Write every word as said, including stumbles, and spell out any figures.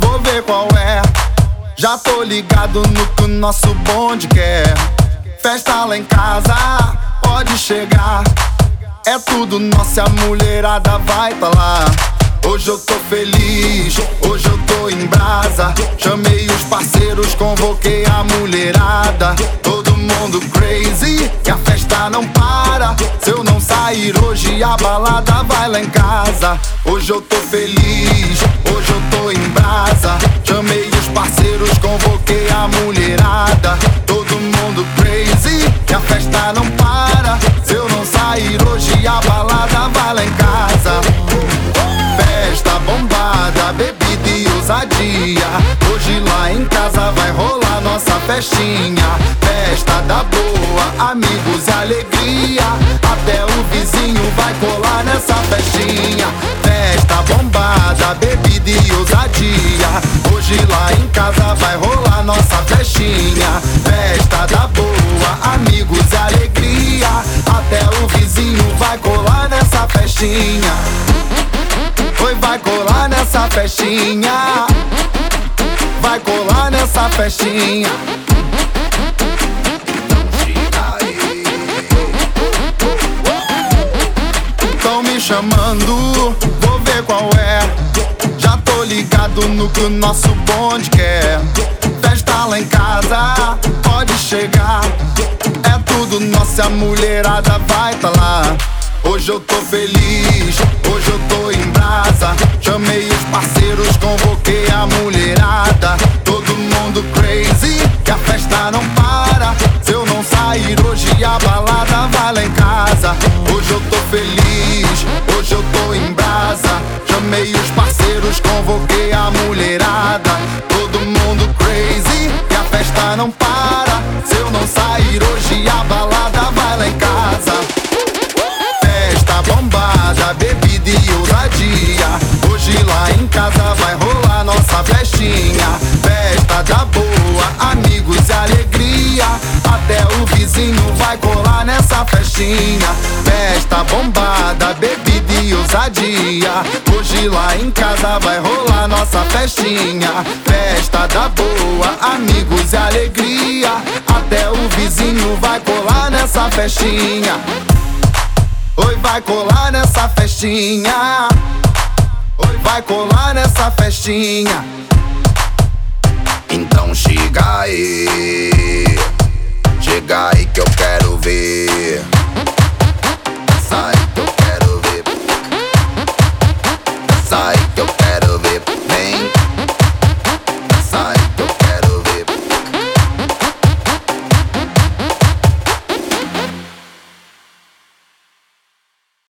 vou ver qual é. Já tô ligado no que o nosso bonde quer. Festa lá em casa, pode chegar. É tudo nosso e a mulherada vai pra lá. Hoje eu tô feliz, hoje eu tô em brasa. Chamei os parceiros, convoquei a mulherada. Todo mundo crazy, que a festa não para. Se eu não sair hoje, a balada vai lá em casa. Hoje eu tô feliz, hoje eu tô em brasa. Chamei os parceiros, convoquei a mulherada. Todo mundo crazy, que a festa não para. Se eu não sair hoje, a balada vai lá em casa. Festa bombada, bebida e ousadia. Hoje lá em casa vai rolar nossa festinha. Festa da boa, amigos e alegria. Até o vizinho vai colar nessa festinha. Festa bombada, bebida e ousadia. Hoje lá em casa vai rolar nossa festinha. Festa da boa, amigos e alegria. Até o vizinho vai colar nessa festinha. Oi, vai colar nessa festinha. Vai colar nessa festinha. Tão me chamando, vou ver qual é. Já tô ligado no que o nosso bonde quer. Festa lá em casa, pode chegar. É tudo nosso e a mulherada vai tá lá. Hoje eu tô feliz, hoje eu tô em brasa. Chamei os parceiros, convoquei a mulherada. Todo mundo crazy, que a festa não para. Se eu não sair hoje, a balada vai lá em casa. Hoje eu tô feliz, hoje eu tô em brasa. Chamei os parceiros, convoquei a mulherada. Todo mundo crazy, que a festa não para. Se eu não sair hoje, a balada vai lá em casa. Bebida e ousadia. Hoje lá em casa vai rolar nossa festinha. Festa da boa, amigos e alegria. Até o vizinho vai colar nessa festinha. Festa bombada, bebida e ousadia. Hoje lá em casa vai rolar nossa festinha. Festa da boa, amigos e alegria. Até o vizinho vai colar nessa festinha. Oi, vai colar nessa festinha. Oi, vai colar nessa festinha. Então chega aí, chega aí que eu quero ver. Sai.